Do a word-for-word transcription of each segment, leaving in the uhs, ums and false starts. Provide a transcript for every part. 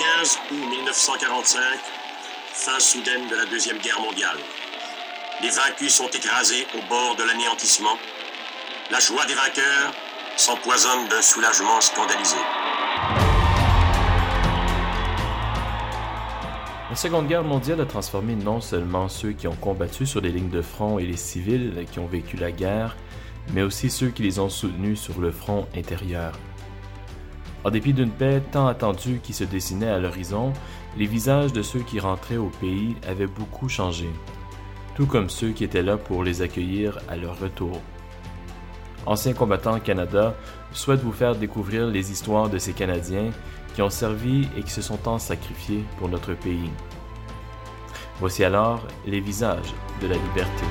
mille neuf cent quinze ou mille neuf cent quarante-cinq, fin soudaine de la Deuxième Guerre mondiale. Les vaincus sont écrasés au bord de l'anéantissement. La joie des vainqueurs s'empoisonne d'un soulagement scandalisé. La Seconde Guerre mondiale a transformé non seulement ceux qui ont combattu sur les lignes de front et les civils qui ont vécu la guerre, mais aussi ceux qui les ont soutenus sur le front intérieur. En dépit d'une paix tant attendue qui se dessinait à l'horizon, les visages de ceux qui rentraient au pays avaient beaucoup changé, tout comme ceux qui étaient là pour les accueillir à leur retour. Anciens combattants Canada souhaite vous faire découvrir les histoires de ces Canadiens qui ont servi et qui se sont tant sacrifiés pour notre pays. Voici alors les visages de la liberté.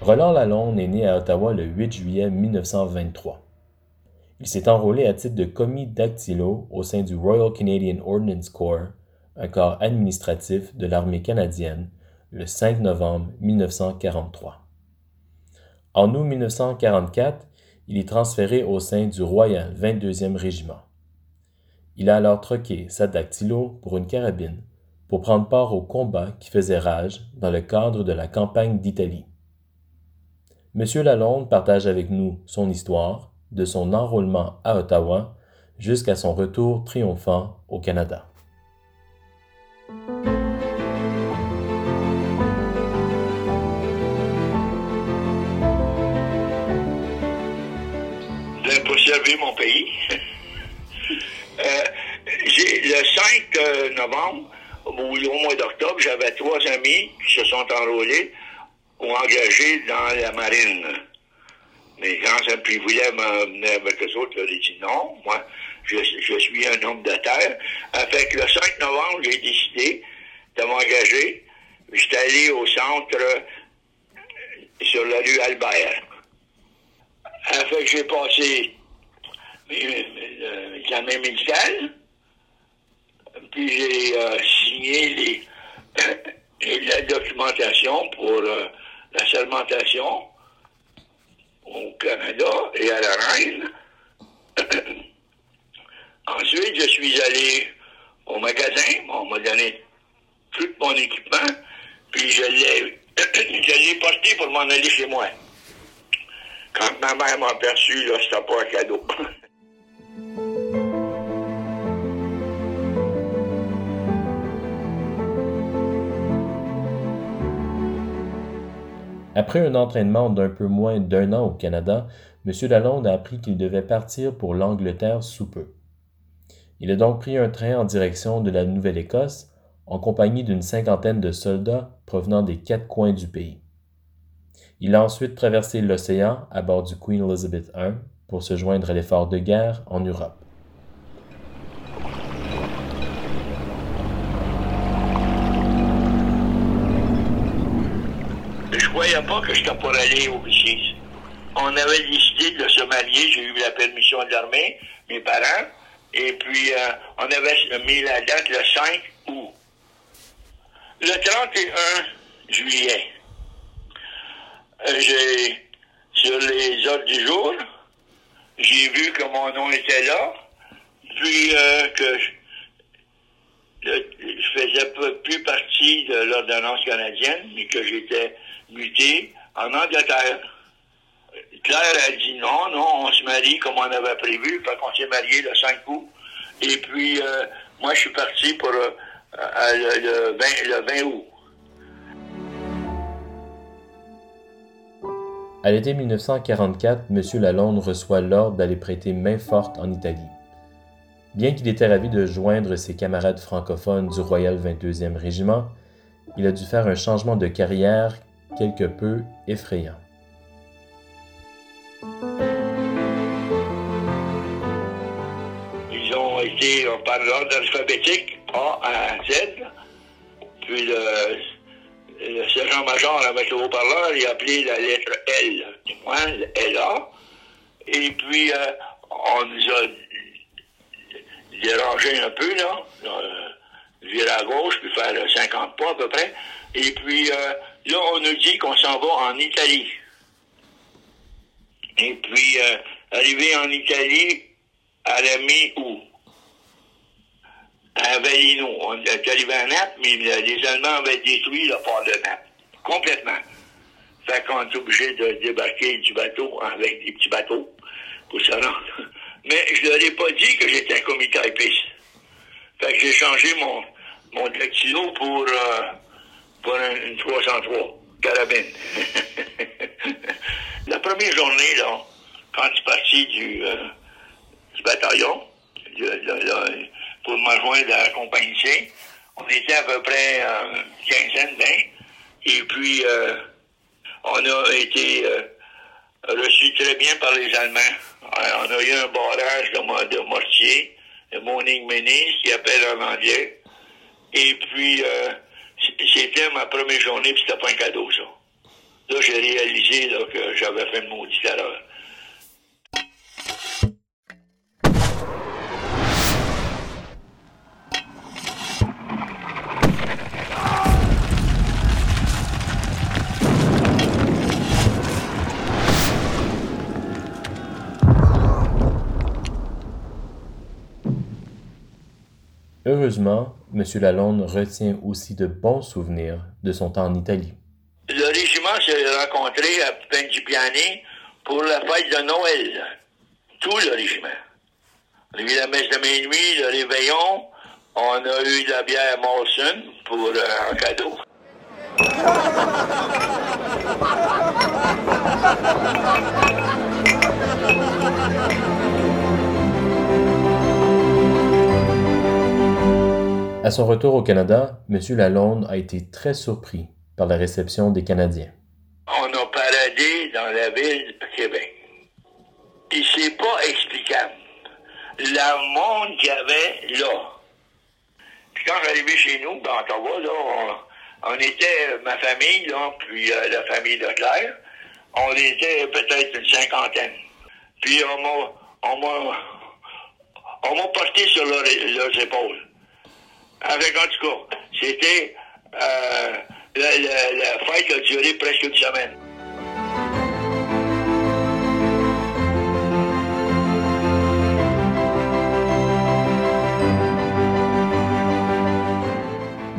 Roland Lalonde est né à Ottawa le huit juillet mille neuf cent vingt-trois. Il s'est enrôlé à titre de commis dactylo au sein du Royal Canadian Ordnance Corps, un corps administratif de l'armée canadienne, le cinq novembre mille neuf cent quarante-trois. En août mille neuf cent quarante-quatre, il est transféré au sein du Royal vingt-deuxième Régiment. Il a alors troqué sa dactylo pour une carabine pour prendre part au combat qui faisait rage dans le cadre de la campagne d'Italie. Monsieur Lalonde partage avec nous son histoire de son enrôlement à Ottawa jusqu'à son retour triomphant au Canada. Servi mon pays. euh, j'ai, le cinq novembre, ou au mois d'octobre, j'avais trois amis qui se sont enrôlés ou engagés dans la marine. Mais quand ça me voulait m'emmener avec eux autres, j'ai dit non, moi, je, je suis un homme de terre. Fait que le cinq novembre, j'ai décidé de m'engager. J'étais allé au centre euh, sur la rue Albert. Fait que j'ai passé l'examen médical, puis j'ai euh, signé les, euh, la documentation pour euh, la sermentation au Canada et à la Reine. Ensuite, je suis allé au magasin, on m'a donné tout mon équipement, puis je l'ai, je l'ai porté pour m'en aller chez moi. Quand ma mère m'a aperçu, là, c'était pas un cadeau. Après un entraînement d'un peu moins d'un an au Canada, M. Lalonde a appris qu'il devait partir pour l'Angleterre sous peu. Il a donc pris un train en direction de la Nouvelle-Écosse, en compagnie d'une cinquantaine de soldats provenant des quatre coins du pays. Il a ensuite traversé l'océan à bord du Queen Elizabeth I pour se joindre à l'effort de guerre en Europe. Je ne croyais pas que j'étais pour aller au Russie. On avait décidé de se marier, j'ai eu la permission de l'armée, mes parents, et puis euh, on avait mis la date le cinq août. Le trente et un juillet. J'ai, sur les ordres du jour, j'ai vu que mon nom était là, puis euh, que je, le, je faisais plus partie de l'ordonnance canadienne, mais que j'étais muté en Angleterre. Claire a dit non, non, on se marie comme on avait prévu, fait qu'on s'est marié le cinq août. Et puis, euh, moi, je suis parti pour euh, à, le, le vingt août. À l'été mille neuf cent quarante-quatre, M. Lalonde reçoit l'ordre d'aller prêter main forte en Italie. Bien qu'il était ravi de joindre ses camarades francophones du Royal vingt-deuxième Régiment, il a dû faire un changement de carrière quelque peu effrayant. Ils ont été par l'ordre alphabétique, A à Z, puis le... Le sergent-major avec le haut-parleur, il a appelé la lettre L, du moins, L A. Et puis, euh, on nous a dérangé un peu, là, euh, virer à gauche, puis faire cinquante pas à peu près. Et puis, euh, là, on nous dit qu'on s'en va en Italie. Et puis, euh, arrivé en Italie, à la mi-août. À Avalino. On est arrivé à Naples, mais les Allemands avaient détruit le port de Naples. Complètement. Fait qu'on est obligé de débarquer du bateau avec des petits bateaux pour se rendre. Mais je leur ai pas dit que j'étais un commis-typiste. Fait que j'ai changé mon, mon dactylo pour, euh, pour une trois cent trois carabine. La première journée, là, quand je suis parti du, euh, du bataillon, de, de, de, pour me rejoindre à la compagnie C, on était à peu près euh, quinzaine, vingt, et puis euh, on a été euh, reçus très bien par les Allemands. Alors, on a eu un barrage de, de mortier, de morning menace, qui appelle en anglais, et puis euh, c'était ma première journée, puis c'était pas un cadeau, ça. Là, j'ai réalisé là, que j'avais fait une maudite erreur. Heureusement, M. Lalonde retient aussi de bons souvenirs de son temps en Italie. Le régiment s'est rencontré à Pindipiané pour la fête de Noël. Tout le régiment. On a eu la messe de minuit, le réveillon. On a eu de la bière Molson pour euh, un cadeau. À son retour au Canada, M. Lalonde a été très surpris par la réception des Canadiens. On a paradé dans la ville de Québec. Et c'est pas explicable. La monde qu'il y avait là. Puis quand j'arrivais chez nous, ben, en Ottawa, là, on, on était, ma famille, là, puis euh, la famille de Claire, on était peut-être une cinquantaine. Puis on m'a, on m'a, on m'a porté sur leur, leurs épaules. Avec, en tout cas, c'était... Euh, La, la, la fête a duré presque une semaine.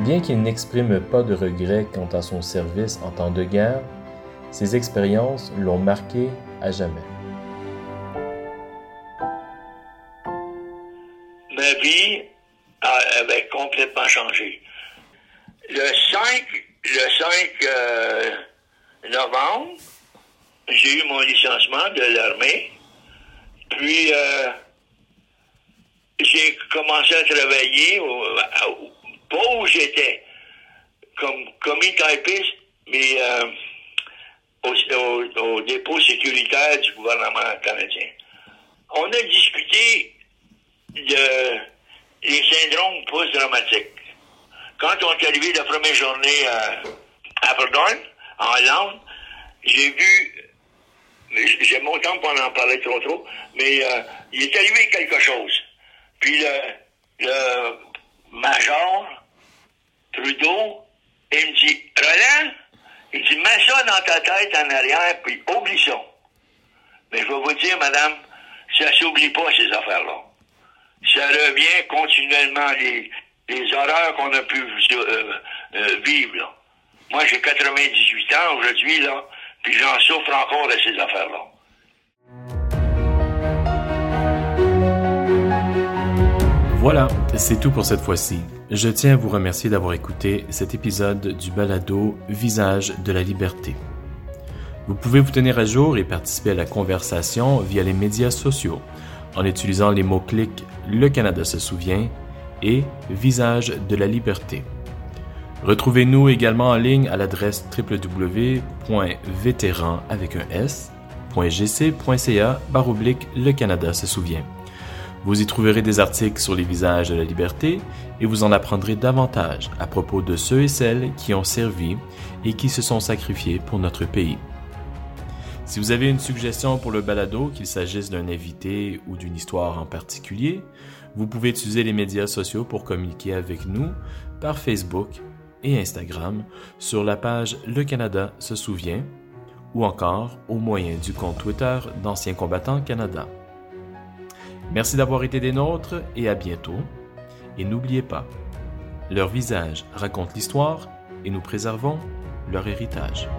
Bien qu'il n'exprime pas de regrets quant à son service en temps de guerre, ses expériences l'ont marqué à jamais. Ma vie avait complètement changé. Le cinq... Le cinq euh, novembre, j'ai eu mon licenciement de l'armée. Puis, euh, j'ai commencé à travailler, au, au, pas où j'étais, comme commis-typiste, mais euh, au, au, au dépôt sécuritaire du gouvernement canadien. On a discuté de, des syndromes post-dramatiques. Quand on est arrivé la première journée à Apeldoorn, en Hollande, j'ai vu, j'ai mon temps pour en parler trop trop, mais euh, il est arrivé quelque chose. Puis le, le major, Trudeau, il me dit, Roland, il dit, mets ça dans ta tête en arrière, puis oublie ça. Mais je vais vous dire, madame, ça s'oublie pas, ces affaires-là. Ça revient continuellement, les... les horreurs qu'on a pu euh, euh, vivre, là. Moi, j'ai quatre-vingt-dix-huit ans aujourd'hui, là, puis j'en souffre encore de ces affaires-là. Voilà, c'est tout pour cette fois-ci. Je tiens à vous remercier d'avoir écouté cet épisode du balado « Visage de la liberté ». Vous pouvez vous tenir à jour et participer à la conversation via les médias sociaux en utilisant les mots-clics « Le Canada se souvient » et Visage de la liberté. Retrouvez-nous également en ligne à l'adresse www point vétéran avec un s point g c point c a barre oblique le Canada se souvient. Vous y trouverez des articles sur les visages de la liberté et vous en apprendrez davantage à propos de ceux et celles qui ont servi et qui se sont sacrifiés pour notre pays. Si vous avez une suggestion pour le balado, qu'il s'agisse d'un invité ou d'une histoire en particulier, vous pouvez utiliser les médias sociaux pour communiquer avec nous par Facebook et Instagram sur la page Le Canada se souvient ou encore au moyen du compte Twitter d'Anciens Combattants Canada. Merci d'avoir été des nôtres et à bientôt. Et n'oubliez pas, leur visage raconte l'histoire et nous préservons leur héritage.